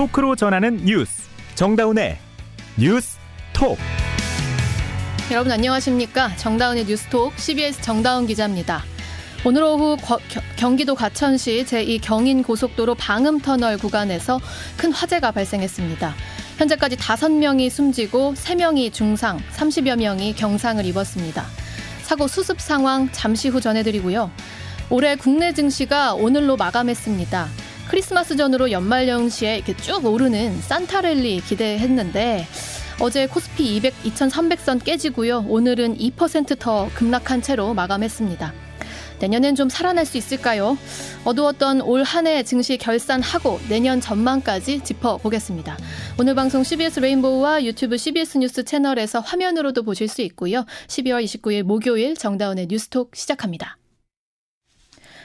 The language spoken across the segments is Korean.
토크로 전하는 뉴스, 정다운의 뉴스톡. 여러분 안녕하십니까? 정다운의 뉴스톡 CBS 정다운 기자입니다. 오늘 오후 경기도 가천시 제2 경인 고속도로 방음터널 구간에서 큰 화재가 발생했습니다. 현재까지 5명이 숨지고 3명이 중상, 30여 명이 경상을 입었습니다. 사고 수습 상황 잠시 후 전해드리고요. 올해 국내 증시가 오늘로 마감했습니다. 크리스마스 전으로 연말 연시에 이렇게 쭉 오르는 산타랠리 기대했는데 어제 코스피 200, 2300선 깨지고요. 오늘은 2% 더 급락한 채로 마감했습니다. 내년엔 좀 살아날 수 있을까요? 어두웠던 올 한 해 증시 결산하고 내년 전망까지 짚어보겠습니다. 오늘 방송 CBS 레인보우와 유튜브 CBS 뉴스 채널에서 화면으로도 보실 수 있고요. 12월 29일 목요일 정다운의 뉴스톡 시작합니다.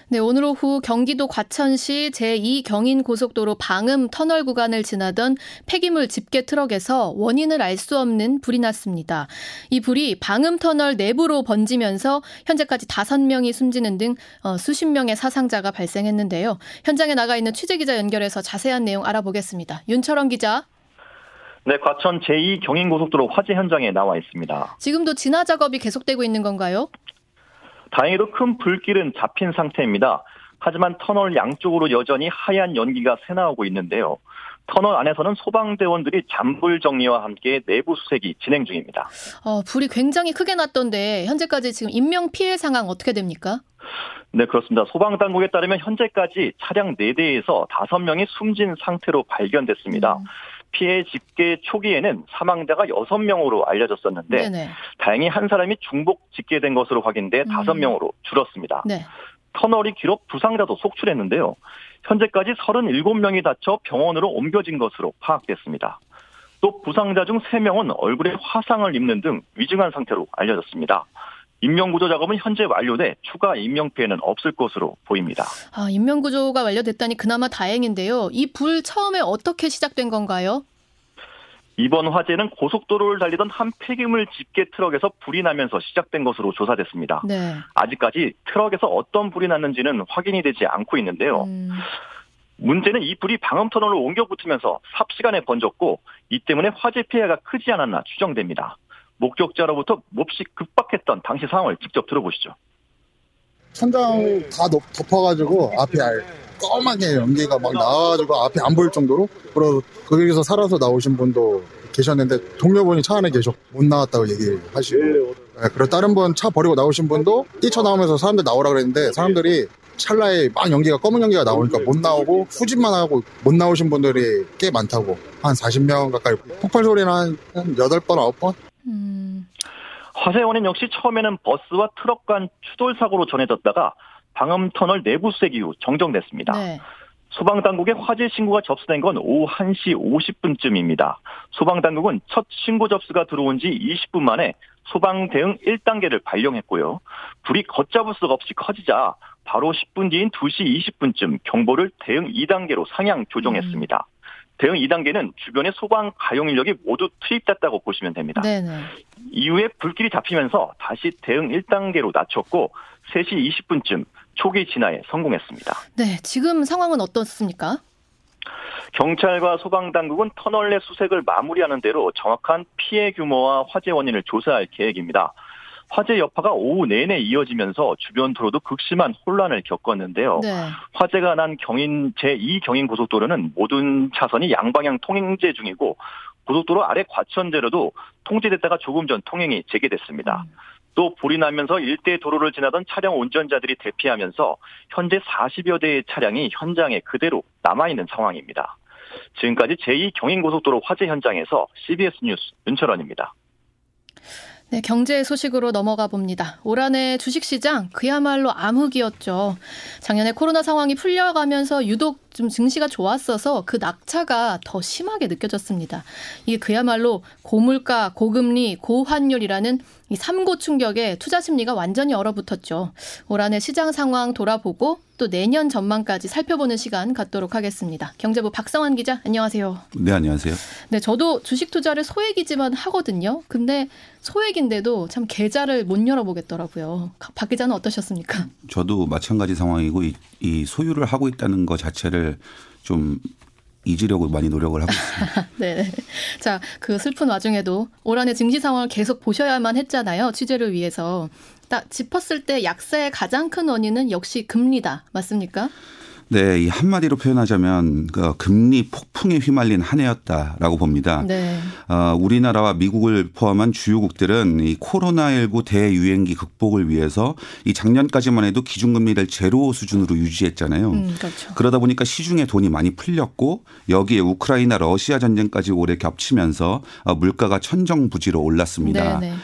네, 오늘 오후 경기도 과천시 제2 경인 고속도로 방음 터널 구간을 지나던 폐기물 집게 트럭에서 원인을 알 수 없는 불이 났습니다. 이 불이 방음 터널 내부로 번지면서 현재까지 5명이 숨지는 등 수십 명의 사상자가 발생했는데요. 현장에 나가 있는 취재기자 연결해서 자세한 내용 알아보겠습니다. 윤철원 기자. 네, 과천 제2 경인 고속도로 화재 현장에 나와 있습니다. 지금도 진화 작업이 계속되고 있는 건가요? 다행히도 큰 불길은 잡힌 상태입니다. 하지만 터널 양쪽으로 여전히 하얀 연기가 새나오고 있는데요. 터널 안에서는 소방대원들이 잔불 정리와 함께 내부 수색이 진행 중입니다. 불이 굉장히 크게 났던데 현재까지 지금 인명피해 상황 어떻게 됩니까? 네, 그렇습니다. 소방당국에 따르면 현재까지 차량 4대에서 5명이 숨진 상태로 발견됐습니다. 피해 집계 초기에는 사망자가 6명으로 알려졌었는데 네네. 다행히 한 사람이 중복 집계된 것으로 확인돼 5명으로 줄었습니다. 네. 터널이 길어 부상자도 속출했는데요. 현재까지 37명이 다쳐 병원으로 옮겨진 것으로 파악됐습니다. 또 부상자 중 3명은 얼굴에 화상을 입는 등 위중한 상태로 알려졌습니다. 인명구조 작업은 현재 완료돼 추가 인명피해는 없을 것으로 보입니다. 인명구조가 완료됐다니 그나마 다행인데요. 이 불 처음에 어떻게 시작된 건가요? 이번 화재는 고속도로를 달리던 한 폐기물 집게 트럭에서 불이 나면서 시작된 것으로 조사됐습니다. 네. 아직까지 트럭에서 어떤 불이 났는지는 확인이 되지 않고 있는데요. 문제는 이 불이 방음터널로 옮겨 붙으면서 삽시간에 번졌고 이 때문에 화재 피해가 크지 않았나 추정됩니다. 목격자로부터 몹시 급박했던 당시 상황을 직접 들어보시죠. 천장 다 덮어가지고 앞에 검하게 연기가 막 나와가지고 앞이 안 보일 정도로 거기에서 살아서 나오신 분도 계셨는데 동료분이 차 안에 계셔 못 나왔다고 얘기하시고 그리고 다른 분 차 버리고 나오신 분도 뛰쳐나오면서 사람들 나오라 그랬는데 사람들이 찰나에 막 연기가 검은 연기가 나오니까 못 나오고 후진만 하고 못 나오신 분들이 꽤 많다고 한 40명 가까이 폭발 소리는 한 8번, 9번? 화재원인 역시 처음에는 버스와 트럭 간 추돌 사고로 전해졌다가 방음터널 내부 수색 이후 정정됐습니다. 네. 소방당국에 화재 신고가 접수된 건 오후 1시 50분쯤입니다. 소방당국은 첫 신고 접수가 들어온 지 20분 만에 소방 대응 1단계를 발령했고요. 불이 걷잡을 수가 없이 커지자 바로 10분 뒤인 2시 20분쯤 경보를 대응 2단계로 상향 조정했습니다. 대응 2단계는 주변의 소방 가용 인력이 모두 투입됐다고 보시면 됩니다. 네네. 이후에 불길이 잡히면서 다시 대응 1단계로 낮췄고 3시 20분쯤 초기 진화에 성공했습니다. 네, 지금 상황은 어떻습니까? 경찰과 소방당국은 터널 내 수색을 마무리하는 대로 정확한 피해 규모와 화재 원인을 조사할 계획입니다. 화재 여파가 오후 내내 이어지면서 주변 도로도 극심한 혼란을 겪었는데요. 네. 화재가 난 제2경인 고속도로는 모든 차선이 양방향 통행제 중이고 고속도로 아래 과천대로도 통제됐다가 조금 전 통행이 재개됐습니다. 또 불이 나면서 일대 도로를 지나던 차량 운전자들이 대피하면서 현재 40여 대의 차량이 현장에 그대로 남아있는 상황입니다. 지금까지 제2경인 고속도로 화재 현장에서 CBS 뉴스 윤철원입니다. 네, 경제 소식으로 넘어가 봅니다. 올 한 해 주식시장 그야말로 암흑이었죠. 작년에 코로나 상황이 풀려가면서 유독 좀 증시가 좋았어서 그 낙차가 더 심하게 느껴졌습니다. 이게 그야말로 고물가, 고금리, 고환율이라는 이 3고 충격에 투자 심리가 완전히 얼어붙었죠. 올 한 해 시장 상황 돌아보고 또 내년 전망까지 살펴보는 시간 갖도록 하겠습니다. 경제부 박성환 기자, 안녕하세요. 네, 안녕하세요. 네, 저도 주식 투자를 소액이지만 하거든요. 근데 소액인데도 참 계좌를 못 열어보겠더라고요. 박 기자는 어떠셨습니까? 저도 마찬가지 상황이고 이 소유를 하고 있다는 것 자체를 좀 잊으려고 많이 노력을 하고 있습니다. 네. 자, 그 슬픈 와중에도 올 한해 증시 상황을 계속 보셔야만 했잖아요. 취재를 위해서. 딱 짚었을 때 약세의 가장 큰 원인은 역시 금리다. 맞습니까? 네. 이 한마디로 표현하자면 그 금리 폭풍에 휘말린 한 해였다라고 봅니다. 네. 우리나라와 미국을 포함한 주요국들은 이 코로나19 대유행기 극복을 위해서 이 작년까지만 해도 기준금리를 제로 수준으로 유지했잖아요. 그렇죠. 그러다 보니까 시중에 돈이 많이 풀렸고 여기에 우크라이나 러시아 전쟁까지 올해 겹치면서 물가가 천정부지로 올랐습니다. 네, 네.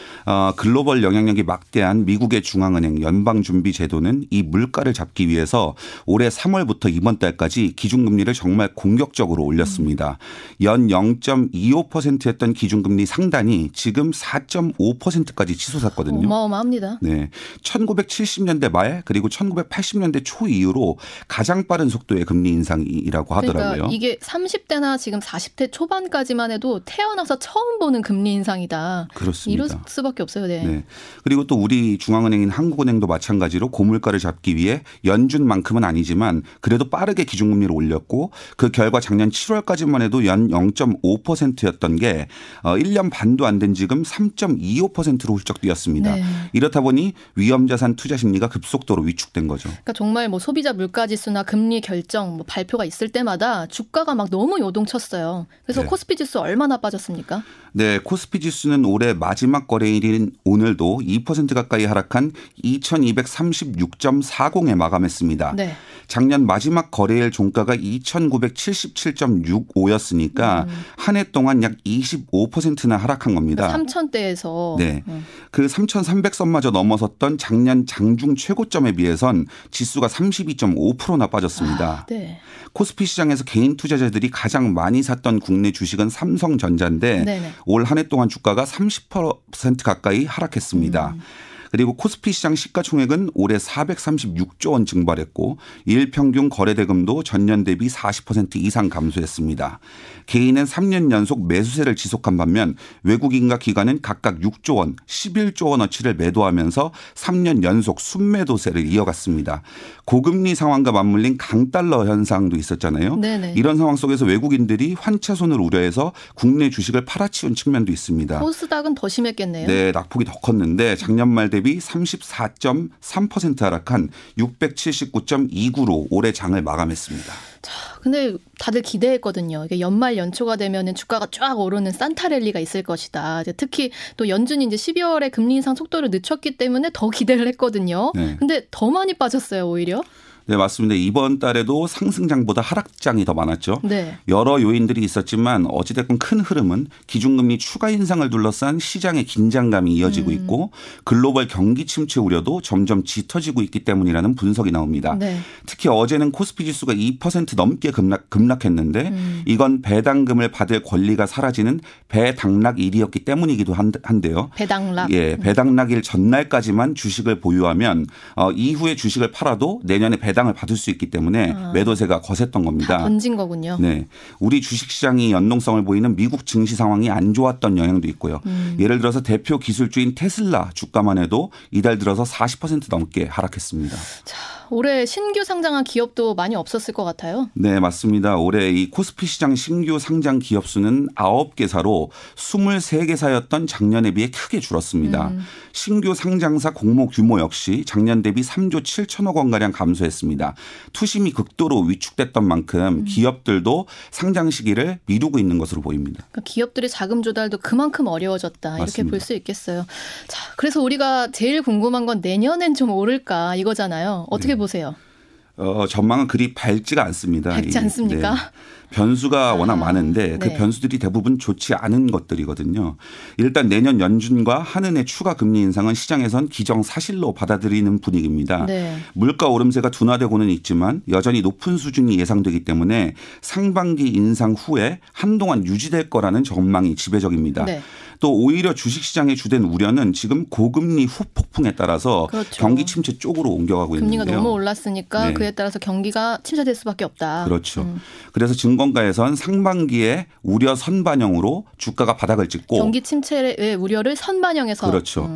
글로벌 영향력이 막대한 미국의 중앙은행 연방준비제도는 이 물가를 잡기 위해서 올해 3월부터 이번 달까지 기준금리를 정말 공격적으로 올렸습니다. 연 0.25%였던 기준금리 상단이 지금 4.5%까지 치솟았거든요. 어마어마합니다. 네, 1970년대 말 그리고 1980년대 초 이후로 가장 빠른 속도의 금리 인상이라고 하더라고요. 그러니까 이게 30대나 지금 40대 초반까지만 해도 태어나서 처음 보는 금리 인상이다. 그렇습니다. 이럴 수밖에 없어요. 네. 네. 그리고 또 우리 중앙은행인 한국은행도 마찬가지로 고물가를 잡기 위해 연준만큼은 아니지만 그래도 빠르게 기준금리를 올렸고 그 결과 작년 7월까지만 해도 연 0.5%였던 게 1년 반도 안 된 지금 3.25%로 훌쩍 뛰었습니다. 네. 이렇다 보니 위험자산 투자 심리가 급속도로 위축된 거죠. 그러니까 정말 뭐 소비자 물가지수나 금리 결정 뭐 발표가 있을 때마다 주가가 막 너무 요동쳤어요. 그래서 네. 코스피 지수 얼마나 빠졌습니까? 네. 코스피 지수는 올해 마지막 거래일인 오늘도 2% 가까이 하락한 2236.40에 마감했습니다. 네. 작년 마지막 거래일 종가가 2,977.65였으니까 한 해 동안 약 25%나 하락한 겁니다. 3,000대에서. 네. 그 3,300선마저 넘어섰던 작년 장중 최고점에 비해선 지수가 32.5%나 빠졌습니다. 아, 네. 코스피 시장에서 개인 투자자들이 가장 많이 샀던 국내 주식은 삼성전자인데 네네. 올 한 해 동안 주가가 30% 가까이 하락했습니다. 그리고 코스피 시장 시가총액은 올해 436조 원 증발했고 일평균 거래대금도 전년 대비 40% 이상 감소했습니다. 개인은 3년 연속 매수세를 지속한 반면 외국인과 기관은 각각 6조 원, 11조 원어치를 매도하면서 3년 연속 순매도세를 이어갔습니다. 고금리 상황과 맞물린 강달러 현상도 있었잖아요. 네네. 이런 상황 속에서 외국인들이 환차손을 우려해서 국내 주식을 팔아치운 측면도 있습니다. 코스닥은 더 심했겠네요. 네. 낙폭이 더 컸는데 작년 말 대비 34.3% 하락한 679.29로 올해 장을 마감했습니다. 자, 근데 다들 기대했거든요. 이게 연말 연초가 되면 주가가 쫙 오르는 산타랠리가 있을 것이다. 이제 특히 또 연준이 이제 12월에 금리 인상 속도를 늦췄기 때문에 더 기대를 했거든요. 네. 근데 더 많이 빠졌어요, 오히려. 네, 맞습니다. 이번 달에도 상승장보다 하락장이 더 많았죠. 네. 여러 요인들이 있었지만 어찌됐건 큰 흐름은 기준금리 추가 인상을 둘러싼 시장의 긴장감이 이어지고 있고 글로벌 경기 침체 우려도 점점 짙어지고 있기 때문이라는 분석이 나옵니다. 네. 특히 어제는 코스피 지수가 2% 넘게 급락했는데 이건 배당금을 받을 권리가 사라지는 배당락일이었기 때문이기도 한데요. 배당락. 예, 배당락일 전날까지만 주식을 보유하면 이후에 주식을 팔아도 내년에 배당을 받을 수 있기 때문에 매도세가 거셌던 겁니다. 다 던진 거군요. 네, 우리 주식시장이 연동성을 보이는 미국 증시 상황이 안 좋았던 영향도 있고요. 예를 들어서 대표 기술주인 테슬라 주가만 해도 이달 들어서 40% 넘게 하락했습니다. 자, 올해 신규 상장한 기업도 많이 없었을 것 같아요. 네, 맞습니다. 올해 이 코스피 시장 신규 상장 기업 수는 9개사로 23개사였던 작년에 비해 크게 줄었습니다. 신규 상장사 공모 규모 역시 작년 대비 3조 7천억 원가량 감소했습니다. 투심이 극도로 위축됐던 만큼 기업들도 상장 시기를 미루고 있는 것으로 보입니다. 그러니까 기업들의 자금 조달도 그만큼 어려워졌다. 맞습니다. 이렇게 볼 수 있겠어요. 자, 그래서 우리가 제일 궁금한 건 내년엔 좀 오를까 이거잖아요. 어떻게 네. 보세요? 전망은 그리 밝지가 않습니다. 밝지 않습니까? 네. 변수가 워낙 많은데 그 네. 변수들이 대부분 좋지 않은 것들이거든요. 일단 내년 연준과 한은의 추가 금리 인상은 시장에선 기정사실로 받아들이는 분위기입니다. 네. 물가 오름세가 둔화되고는 있지만 여전히 높은 수준이 예상되기 때문에 상반기 인상 후에 한동안 유지될 거라는 전망이 지배적입니다. 네. 또 오히려 주식시장의 주된 우려는 지금 고금리 후폭풍에 따라서 그렇죠. 경기 침체 쪽으로 옮겨가고 있는데요. 금리가 너무 올랐으니까 네. 그에 따라서 경기가 침체될 수밖에 없다. 그렇죠. 그래서 증권가에선 상반기에 우려 선반영으로 주가가 바닥을 찍고. 경기 침체의 우려를 선반영해서. 그렇죠.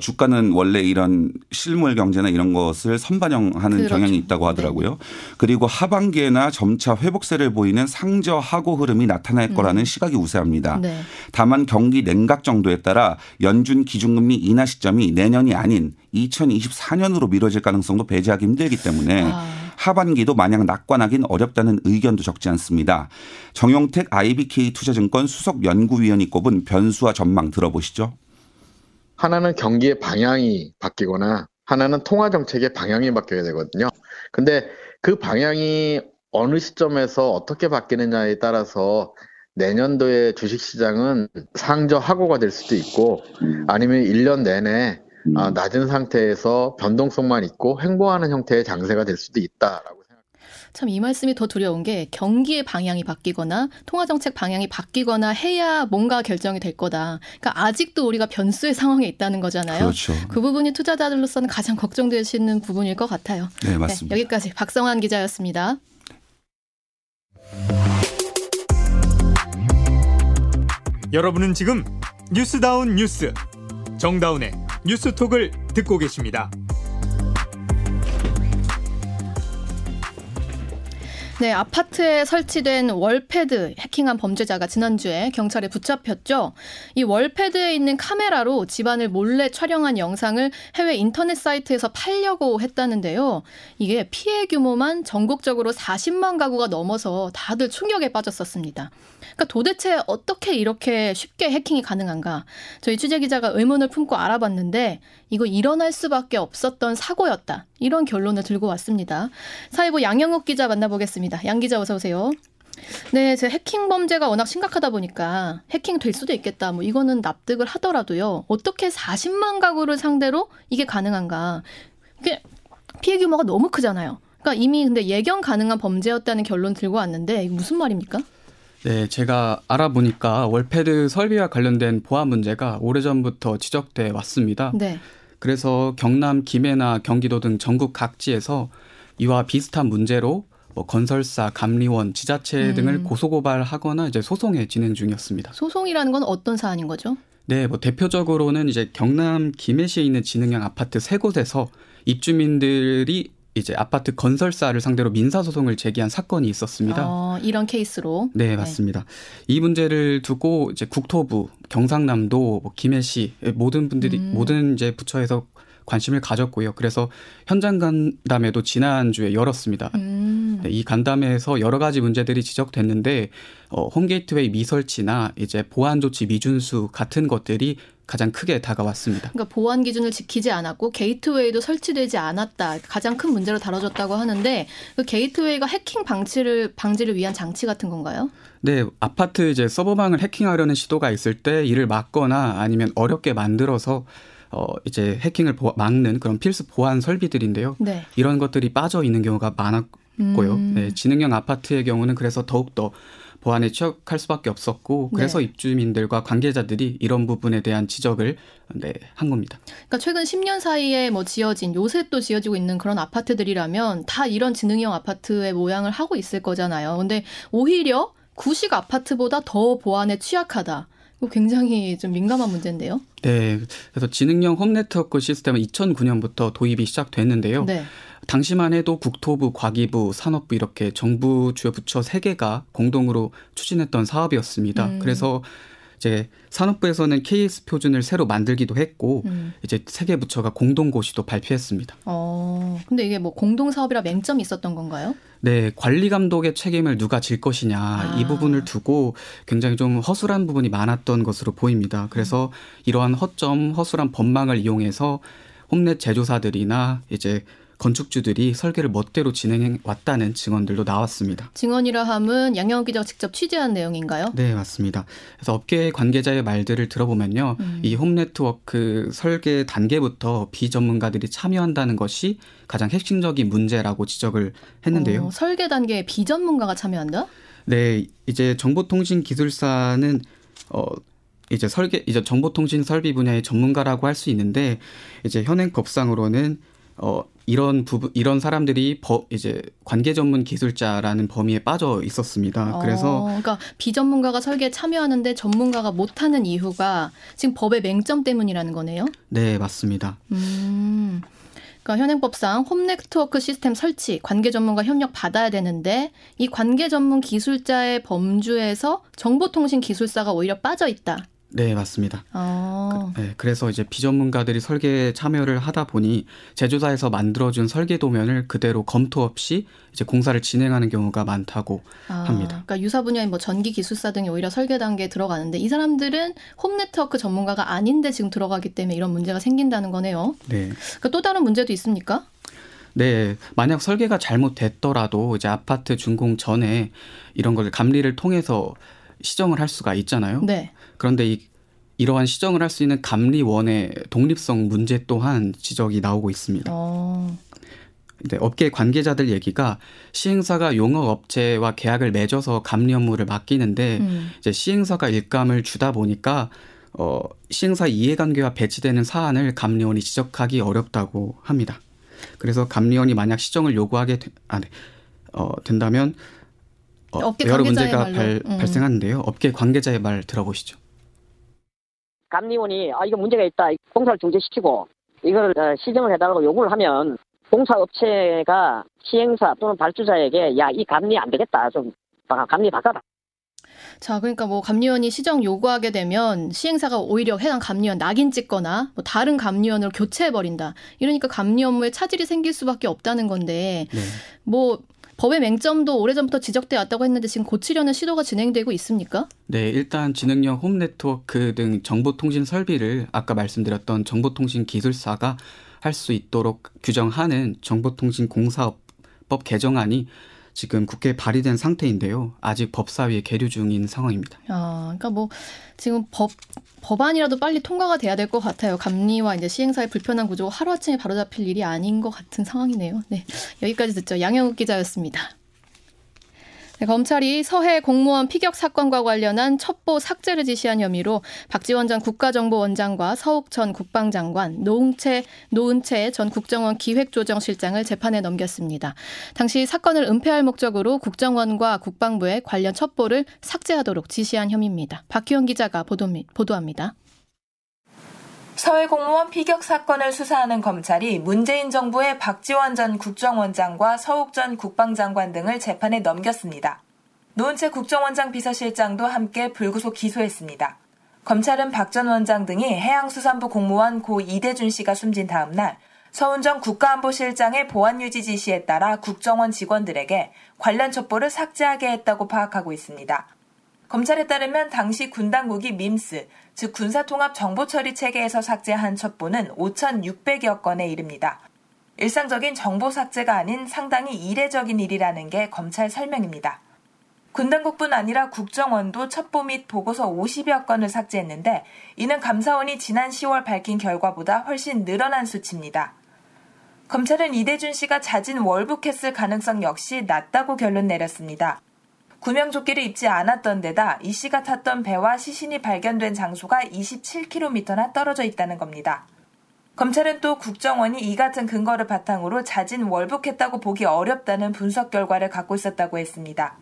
주가는 원래 이런 실물 경제나 이런 것을 선반영하는 그렇죠. 경향이 있다고 하더라고요. 네. 그리고 하반기에나 점차 회복세를 보이는 상저하고 흐름이 나타날 거라는 시각이 우세합니다. 네. 다만 경기 냉각 정도에 따라 연준 기준금리 인하 시점이 내년이 아닌 2024년으로 미뤄질 가능성도 배제하기 힘들기 때문에 하반기도 마냥 낙관하긴 어렵다는 의견도 적지 않습니다. 정용택 IBK 투자증권 수석연구위원이 꼽은 변수와 전망 들어보시죠. 하나는 경기의 방향이 바뀌거나 하나는 통화정책의 방향이 바뀌어야 되거든요. 근데 그 방향이 어느 시점에서 어떻게 바뀌느냐에 따라서 내년도의 주식시장은 상저하고가 될 수도 있고 아니면 1년 내내 낮은 상태에서 변동성만 있고 횡보하는 형태의 장세가 될 수도 있다라고 생각합니다. 참 이 말씀이 더 두려운 게 경기의 방향이 바뀌거나 통화정책 방향이 바뀌거나 해야 뭔가 결정이 될 거다. 그러니까 아직도 우리가 변수의 상황에 있다는 거잖아요. 그렇죠. 그 부분이 투자자들로서는 가장 걱정되시는 부분일 것 같아요. 네, 맞습니다. 네, 여기까지 박성환 기자였습니다. 여러분은 지금 뉴스다운 뉴스 정다운의 뉴스톡을 듣고 계십니다. 네, 아파트에 설치된 월패드 해킹한 범죄자가 지난주에 경찰에 붙잡혔죠. 이 월패드에 있는 카메라로 집안을 몰래 촬영한 영상을 해외 인터넷 사이트에서 팔려고 했다는데요. 이게 피해 규모만 전국적으로 40만 가구가 넘어서 다들 충격에 빠졌었습니다. 그러니까 도대체 어떻게 이렇게 쉽게 해킹이 가능한가? 저희 취재기자가 의문을 품고 알아봤는데 이거 일어날 수밖에 없었던 사고였다. 이런 결론을 들고 왔습니다. 사회부 양영욱 기자 만나보겠습니다. 양 기자 어서 오세요. 네, 제 해킹 범죄가 워낙 심각하다 보니까 해킹 될 수도 있겠다. 뭐 이거는 납득을 하더라도요. 어떻게 40만 가구를 상대로 이게 가능한가? 이게 피해 규모가 너무 크잖아요. 그러니까 이미 근데 예견 가능한 범죄였다는 결론 들고 왔는데 이게 무슨 말입니까? 네, 제가 알아보니까 월패드 설비와 관련된 보안 문제가 오래전부터 지적돼 왔습니다. 네. 그래서 경남 김해나 경기도 등 전국 각지에서 이와 비슷한 문제로 뭐 건설사, 감리원, 지자체 등을 고소고발하거나 이제 소송에 진행 중이었습니다. 소송이라는 건 어떤 사안인 거죠? 네, 뭐 대표적으로는 이제 경남 김해시에 있는 지능형 아파트 3곳에서 입주민들이 이제 아파트 건설사를 상대로 민사소송을 제기한 사건이 있었습니다. 이런 케이스로? 네, 맞습니다. 네. 이 문제를 두고 이제 국토부, 경상남도, 뭐 김해시 모든 분들이 모든 이제 부처에서 관심을 가졌고요. 그래서 현장 간담회도 지난주에 열었습니다. 네, 이 간담회에서 여러 가지 문제들이 지적됐는데 홈게이트웨이 미설치나 이제 보안 조치 미준수 같은 것들이 가장 크게 다가왔습니다. 그러니까 보안 기준을 지키지 않았고 게이트웨이도 설치되지 않았다. 가장 큰 문제로 다뤄졌다고 하는데 그 게이트웨이가 해킹 방지를 위한 장치 같은 건가요? 네, 아파트 이제 서버망을 해킹하려는 시도가 있을 때 이를 막거나 아니면 어렵게 만들어서 이제 해킹을 막는 그런 필수 보안 설비들인데요. 네. 이런 것들이 빠져 있는 경우가 많았고요. 네, 지능형 아파트의 경우는 그래서 더욱더 보안에 취약할 수밖에 없었고 그래서 네. 입주민들과 관계자들이 이런 부분에 대한 지적을 네, 한 겁니다. 그러니까 최근 10년 사이에 뭐 지어진 요새 또 지어지고 있는 그런 아파트들이라면 다 이런 지능형 아파트의 모양을 하고 있을 거잖아요. 근데 오히려 구식 아파트보다 더 보안에 취약하다. 굉장히 좀 민감한 문제인데요. 네. 그래서 지능형 홈네트워크 시스템은 2009년부터 도입이 시작됐는데요. 네. 당시만 해도 국토부, 과기부, 산업부 이렇게 정부 주요 부처 3개가 공동으로 추진했던 사업이었습니다. 그래서 이제 산업부에서는 KS 표준을 새로 만들기도 했고 이제 3개 부처가 공동고시도 발표했습니다. 근데 이게 뭐 공동사업이라 맹점이 있었던 건가요? 네, 관리 감독의 책임을 누가 질 것이냐 이 부분을 두고 굉장히 좀 허술한 부분이 많았던 것으로 보입니다. 그래서 이러한 허점, 허술한 법망을 이용해서 홈넷 제조사들이나 이제 건축주들이 설계를 멋대로 진행해 왔다는 증언들도 나왔습니다. 증언이라 함은 양영욱 기자가 직접 취재한 내용인가요? 네, 맞습니다. 그래서 업계 관계자의 말들을 들어보면요. 이 홈네트워크 설계 단계부터 비전문가들이 참여한다는 것이 가장 핵심적인 문제라고 지적을 했는데요. 설계 단계에 비전문가가 참여한다? 네, 이제 정보통신기술사는 이제 정보통신 설비 분야의 전문가라고 할 수 있는데 이제 현행 법상으로는 이런 사람들이 이제 관계 전문 기술자라는 범위에 빠져 있었습니다. 그래서 그러니까 비전문가가 설계에 참여하는데 전문가가 못하는 이유가 지금 법의 맹점 때문이라는 거네요. 네, 맞습니다. 그러니까 현행법상 홈네트워크 시스템 설치, 관계 전문가 협력 받아야 되는데 이 관계 전문 기술자의 범주에서 정보통신 기술사가 오히려 빠져 있다. 네, 맞습니다. 그래서 이제 비전문가들이 설계에 참여를 하다 보니 제조사에서 만들어준 설계 도면을 그대로 검토 없이 이제 공사를 진행하는 경우가 많다고 합니다. 그러니까 유사 분야인 뭐 전기 기술사 등이 오히려 설계 단계에 들어가는데 이 사람들은 홈 네트워크 전문가가 아닌데 지금 들어가기 때문에 이런 문제가 생긴다는 거네요. 네. 그러니까 또 다른 문제도 있습니까? 네, 만약 설계가 잘못됐더라도 이제 아파트 준공 전에 이런 걸 감리를 통해서 시정을 할 수가 있잖아요. 네. 그런데 이러한 시정을 할 수 있는 감리원의 독립성 문제 또한 지적이 나오고 있습니다. 네, 업계 관계자들 얘기가 시행사가 용역업체와 계약을 맺어서 감리 업무를 맡기는데 이제 시행사가 일감을 주다 보니까 시행사 이해관계와 배치되는 사안을 감리원이 지적하기 어렵다고 합니다. 그래서 감리원이 만약 시정을 요구하게 된다면 여러 문제가 발생하는데요. 업계 관계자의 말 들어보시죠. 감리원이 이거 문제가 있다. 공사를 중지시키고 이걸 시정을 해달라고 요구를 하면 공사업체가 시행사 또는 발주자에게 이 감리 안 되겠다. 좀 감리 바꿔라. 자, 그러니까 뭐 감리원이 시정 요구하게 되면 시행사가 오히려 해당 감리원 낙인 찍거나 뭐 다른 감리원으로 교체해버린다. 이러니까 감리 업무에 차질이 생길 수밖에 없다는 건데 뭐 법의 맹점도 오래전부터 지적돼 왔다고 했는데 지금 고치려는 시도가 진행되고 있습니까? 네, 일단 지능형 홈네트워크 등 정보통신 설비를 아까 말씀드렸던 정보통신 기술사가 할 수 있도록 규정하는 정보통신공사법 개정안이 지금 국회에 발의된 상태인데요. 아직 법사위에 계류 중인 상황입니다. 그러니까 뭐 지금 법안이라도 빨리 통과가 돼야 될 것 같아요. 감리와 이제 시행사의 불편한 구조가 하루아침에 바로잡힐 일이 아닌 것 같은 상황이네요. 네, 여기까지 듣죠. 양영욱 기자였습니다. 네, 검찰이 서해 공무원 피격 사건과 관련한 첩보 삭제를 지시한 혐의로 박지원 전 국가정보원장과 서욱 전 국방장관, 노은채 전 국정원 기획조정실장을 재판에 넘겼습니다. 당시 사건을 은폐할 목적으로 국정원과 국방부에 관련 첩보를 삭제하도록 지시한 혐의입니다. 박희원 기자가 보도합니다. 서해 공무원 피격 사건을 수사하는 검찰이 문재인 정부의 박지원 전 국정원장과 서욱 전 국방장관 등을 재판에 넘겼습니다. 노은채 국정원장 비서실장도 함께 불구속 기소했습니다. 검찰은 박 전 원장 등이 해양수산부 공무원 고 이대준 씨가 숨진 다음 날 서훈 전 국가안보실장의 보안 유지 지시에 따라 국정원 직원들에게 관련 첩보를 삭제하게 했다고 파악하고 있습니다. 검찰에 따르면 당시 군 당국이 MIMS, 즉 군사통합정보처리체계에서 삭제한 첩보는 5,600여 건에 이릅니다. 일상적인 정보 삭제가 아닌 상당히 이례적인 일이라는 게 검찰 설명입니다. 군 당국뿐 아니라 국정원도 첩보 및 보고서 50여 건을 삭제했는데 이는 감사원이 지난 10월 밝힌 결과보다 훨씬 늘어난 수치입니다. 검찰은 이대준 씨가 자진 월북했을 가능성 역시 낮다고 결론 내렸습니다. 구명조끼를 입지 않았던 데다 이 씨가 탔던 배와 시신이 발견된 장소가 27km나 떨어져 있다는 겁니다. 검찰은 또 국정원이 이 같은 근거를 바탕으로 자진 월북했다고 보기 어렵다는 분석 결과를 갖고 있었다고 했습니다.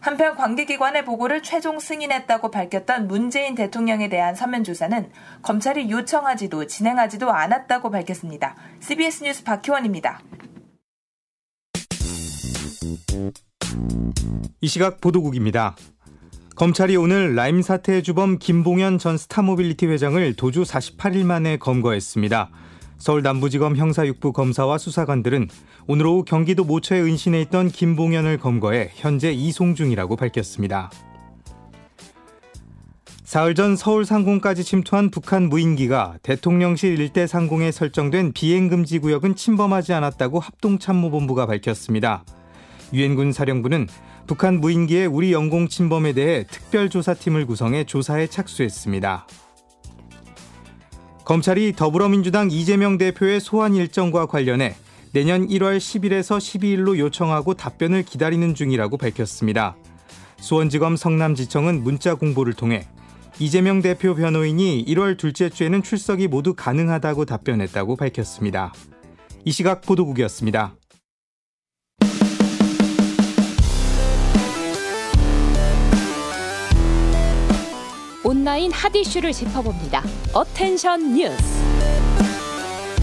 한편 관계기관의 보고를 최종 승인했다고 밝혔던 문재인 대통령에 대한 서면 조사는 검찰이 요청하지도 진행하지도 않았다고 밝혔습니다. CBS 뉴스 박희원입니다. 이 시각 보도국입니다. 검찰이 오늘 라임 사태의 주범 김봉현 전 스타모빌리티 회장을 도주 48일 만에 검거했습니다. 서울 남부지검 형사 6부 검사와 수사관들은 오늘 오후 경기도 모처에 은신해 있던 김봉현을 검거해 현재 이송 중이라고 밝혔습니다. 사흘 전 서울 상공까지 침투한 북한 무인기가 대통령실 일대 상공에 설정된 비행금지 구역은 침범하지 않았다고 합동참모본부가 밝혔습니다. 유엔군 사령부는 북한 무인기의 우리 영공 침범에 대해 특별조사팀을 구성해 조사에 착수했습니다. 검찰이 더불어민주당 이재명 대표의 소환 일정과 관련해 내년 1월 10일에서 12일로 요청하고 답변을 기다리는 중이라고 밝혔습니다. 수원지검 성남지청은 문자 공보를 통해 이재명 대표 변호인이 1월 둘째 주에는 출석이 모두 가능하다고 답변했다고 밝혔습니다. 이 시각 보도국이었습니다. 온라인 핫 이슈를 짚어봅니다. 어텐션 뉴스.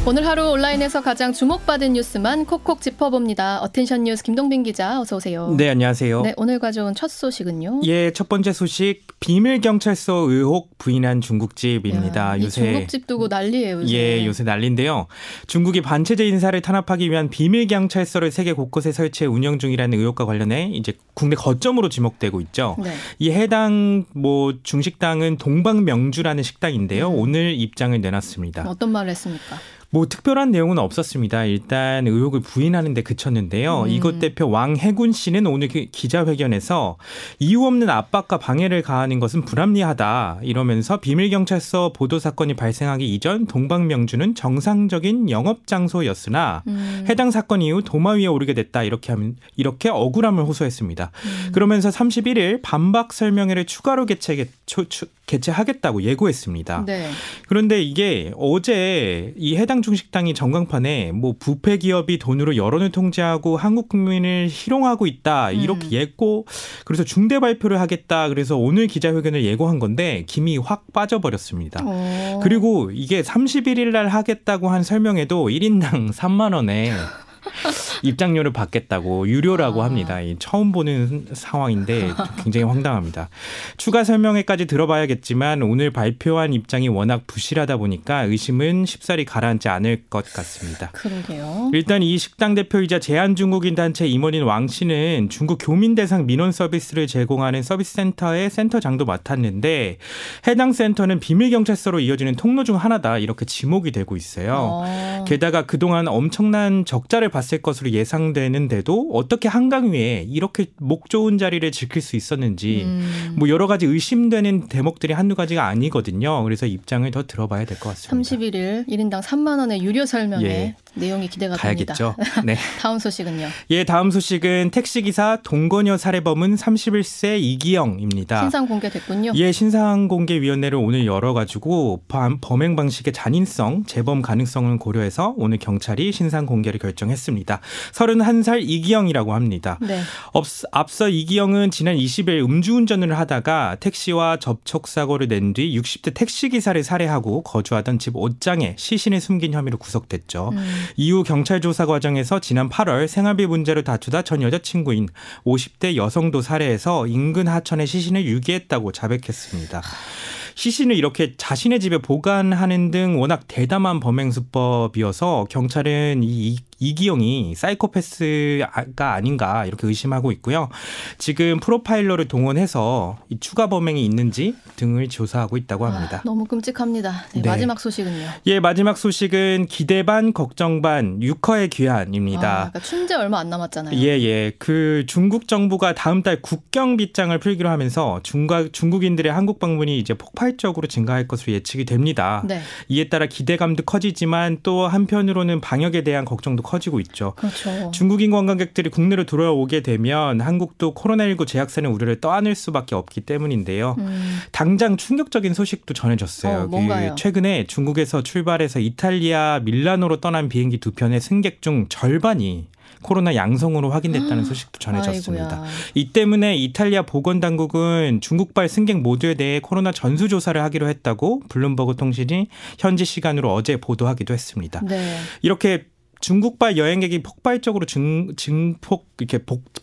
오늘 하루 온라인에서 가장 주목받은 뉴스만 콕콕 짚어봅니다. 어텐션 뉴스 김동빈 기자 어서 오세요. 네, 안녕하세요. 네, 오늘 가져온 첫 소식은요. 예, 첫 번째 소식 비밀 경찰서 의혹 부인한 중국집입니다. 야, 요새 중국집 두고 난리예요. 요새. 예, 요새 난리인데요. 중국이 반체제 인사를 탄압하기 위한 비밀 경찰서를 세계 곳곳에 설치해 운영 중이라는 의혹과 관련해 이제 국내 거점으로 지목되고 있죠. 네. 이 해당 중식당은 동방명주라는 식당인데요. 오늘 입장을 내놨습니다. 어떤 말을 했습니까? 특별한 내용은 없었습니다. 일단 의혹을 부인하는 데 그쳤는데요. 이곳 대표 왕 해군 씨는 오늘 기자회견에서 이유 없는 압박과 방해를 가하는 것은 불합리하다 이러면서 비밀경찰서 보도 사건이 발생하기 이전 동방명주는 정상적인 영업장소였으나 해당 사건 이후 도마 위에 오르게 됐다 이렇게 억울함을 호소했습니다. 그러면서 31일 반박 설명회를 추가로 개최하겠다고 예고했습니다. 네. 그런데 이게 어제 이 해당 중식당이 전광판에 부패 기업이 돈으로 여론을 통제하고 한국 국민을 희롱하고 있다 이렇게 예고 그래서 중대 발표를 하겠다 그래서 오늘 기자회견을 예고한 건데 김이 확 빠져버렸습니다. 오. 그리고 이게 31일 날 하겠다고 한 설명에도 1인당 3만 원에 입장료를 받겠다고 유료라고 합니다. 처음 보는 상황인데 굉장히 황당합니다. 추가 설명회까지 들어봐야겠지만 오늘 발표한 입장이 워낙 부실하다 보니까 의심은 쉽사리 가라앉지 않을 것 같습니다. 그러게요. 일단 이 식당 대표이자 제한중국인 단체 임원인 왕 씨는 중국 교민 대상 민원 서비스를 제공하는 서비스센터의 센터장도 맡았는데 해당 센터는 비밀경찰서로 이어지는 통로 중 하나다 이렇게 지목이 되고 있어요. 게다가 그동안 엄청난 적자를 봤을 것으로 예상되는데도 어떻게 한강 위에 이렇게 목 좋은 자리를 지킬 수 있었는지 여러 가지 의심되는 대목들이 한두 가지가 아니거든요. 그래서 입장을 더 들어봐야 될 것 같습니다. 31일 1인당 3만 원의 유료 설명회 내용이 기대가 됩니다. 가야겠죠. 네. 다음 소식은요. 예, 다음 소식은 택시기사 동거녀 살해범은 31세 이기영입니다. 신상 공개됐군요. 예, 신상 공개위원회를 오늘 열어가지고 범행 방식의 잔인성, 재범 가능성을 고려해서 오늘 경찰이 신상 공개를 결정했습니다. 31살 이기영이라고 합니다. 네. 앞서 이기영은 지난 20일 음주운전을 하다가 택시와 접촉사고를 낸 뒤 60대 택시기사를 살해하고 거주하던 집 옷장에 시신을 숨긴 혐의로 구속됐죠. 이후 경찰 조사 과정에서 지난 8월 생활비 문제로 다투다 전 여자친구인 50대 여성도 살해해서 인근 하천에 시신을 유기했다고 자백했습니다. 시신을 이렇게 자신의 집에 보관하는 등 워낙 대담한 범행 수법이어서 경찰은 이기영이 사이코패스가 아닌가 이렇게 의심하고 있고요. 지금 프로파일러를 동원해서 이 추가 범행이 있는지 등을 조사하고 있다고 합니다. 너무 끔찍합니다. 네. 마지막 소식은요? 예, 마지막 소식은 기대 반 걱정 반 유커의 귀환입니다. 그러니까 춘제 얼마 안 남았잖아요. 예. 그 중국 정부가 다음 달 국경 빗장을 풀기로 하면서 중국인들의 한국 방문이 이제 폭발적으로 증가할 것으로 예측이 됩니다. 네. 이에 따라 기대감도 커지지만 또 한편으로는 방역에 대한 걱정도 커지고 있죠. 그렇죠. 중국인 관광객들이 국내로 돌아오게 되면 한국도 코로나19 재확산의 우려를 떠안을 수밖에 없기 때문인데요. 당장 충격적인 소식도 전해졌어요. 최근에 중국에서 출발해서 이탈리아 밀라노로 떠난 비행기 2편의 승객 중 절반이 코로나 양성으로 확인됐다는 소식도 전해졌습니다. 아이고야. 이 때문에 이탈리아 보건당국은 중국발 승객 모두에 대해 코로나 전수조사를 하기로 했다고 블룸버그 통신이 현지 시간으로 어제 보도하기도 했습니다. 네. 이렇게 중국발 여행객이 폭발적으로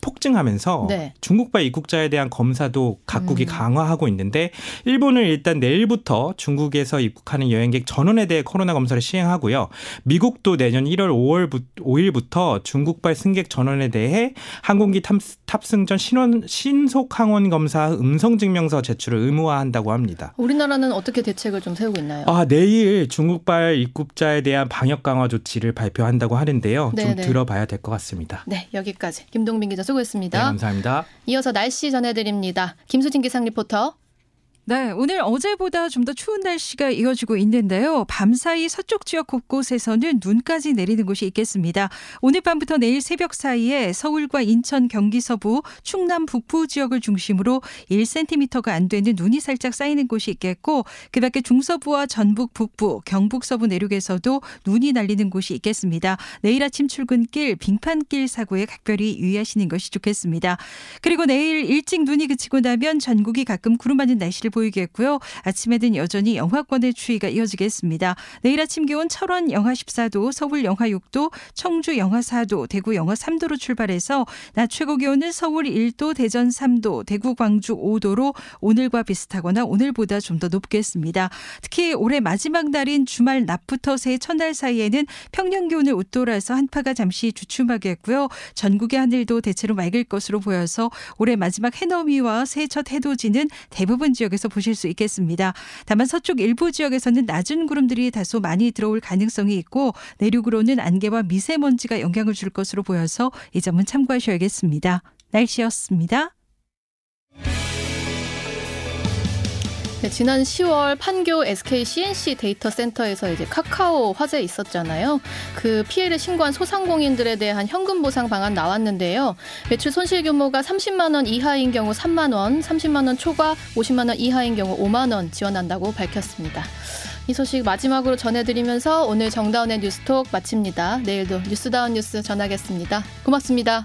폭증하면서 네. 중국발 입국자에 대한 검사도 각국이 강화하고 있는데 일본은 일단 내일부터 중국에서 입국하는 여행객 전원에 대해 코로나 검사를 시행하고요. 미국도 내년 1월 5일부터 중국발 승객 전원에 대해 항공기 탑승 전 신속 항원 검사 음성 증명서 제출을 의무화한다고 합니다. 우리나라는 어떻게 대책을 좀 세우고 있나요? 내일 중국발 입국자에 대한 방역 강화 조치를 발표한다고 하는데요. 좀 들어봐야 될 것 같습니다. 네, 여기까지 김동빈 기자 수고했습니다. 네, 감사합니다. 이어서 날씨 전해드립니다. 김수진 기상 리포터. 네, 오늘 어제보다 좀 더 추운 날씨가 이어지고 있는데요. 밤사이 서쪽 지역 곳곳에서는 눈까지 내리는 곳이 있겠습니다. 오늘 밤부터 내일 새벽 사이에 서울과 인천, 경기 서부, 충남 북부 지역을 중심으로 1cm가 안 되는 눈이 살짝 쌓이는 곳이 있겠고, 그밖에 중서부와 전북 북부, 경북 서부 내륙에서도 눈이 날리는 곳이 있겠습니다. 내일 아침 출근길, 빙판길 사고에 각별히 유의하시는 것이 좋겠습니다. 그리고 내일 일찍 눈이 그치고 나면 전국이 가끔 구름 많은 날씨를 보이겠고요. 아침에는 여전히 영하권의 추위가 이어지겠습니다. 내일 아침 기온 철원 영하 14도, 서울 영하 6도, 청주 영하 4도, 대구 영하 3도로 출발해서 낮 최고 기온은 서울 1도, 대전 3도, 대구 광주 5도로 오늘과 비슷하거나 오늘보다 좀 더 높겠습니다. 특히 올해 마지막 날인 주말 낮부터 새해 첫날 사이에는 평년 기온을 웃돌아서 한파가 잠시 주춤하겠고요. 전국의 하늘도 대체로 맑을 것으로 보여서 올해 마지막 해넘이와 새해 첫 해돋이는 대부분 지역에서 보실 수 있겠습니다. 다만 서쪽 일부 지역에서는 낮은 구름들이 다소 많이 들어올 가능성이 있고, 내륙으로는 안개와 미세먼지가 영향을 줄 것으로 보여서 이 점은 참고하셔야겠습니다. 날씨였습니다. 네, 지난 10월 판교 SK C&C 데이터 센터에서 이제 카카오 화재 있었잖아요. 그 피해를 신고한 소상공인들에 대한 현금 보상 방안 나왔는데요. 매출 손실 규모가 30만 원 이하인 경우 3만 원, 30만 원 초과, 50만 원 이하인 경우 5만 원 지원한다고 밝혔습니다. 이 소식 마지막으로 전해드리면서 오늘 정다운의 뉴스톡 마칩니다. 내일도 뉴스다운 뉴스 전하겠습니다. 고맙습니다.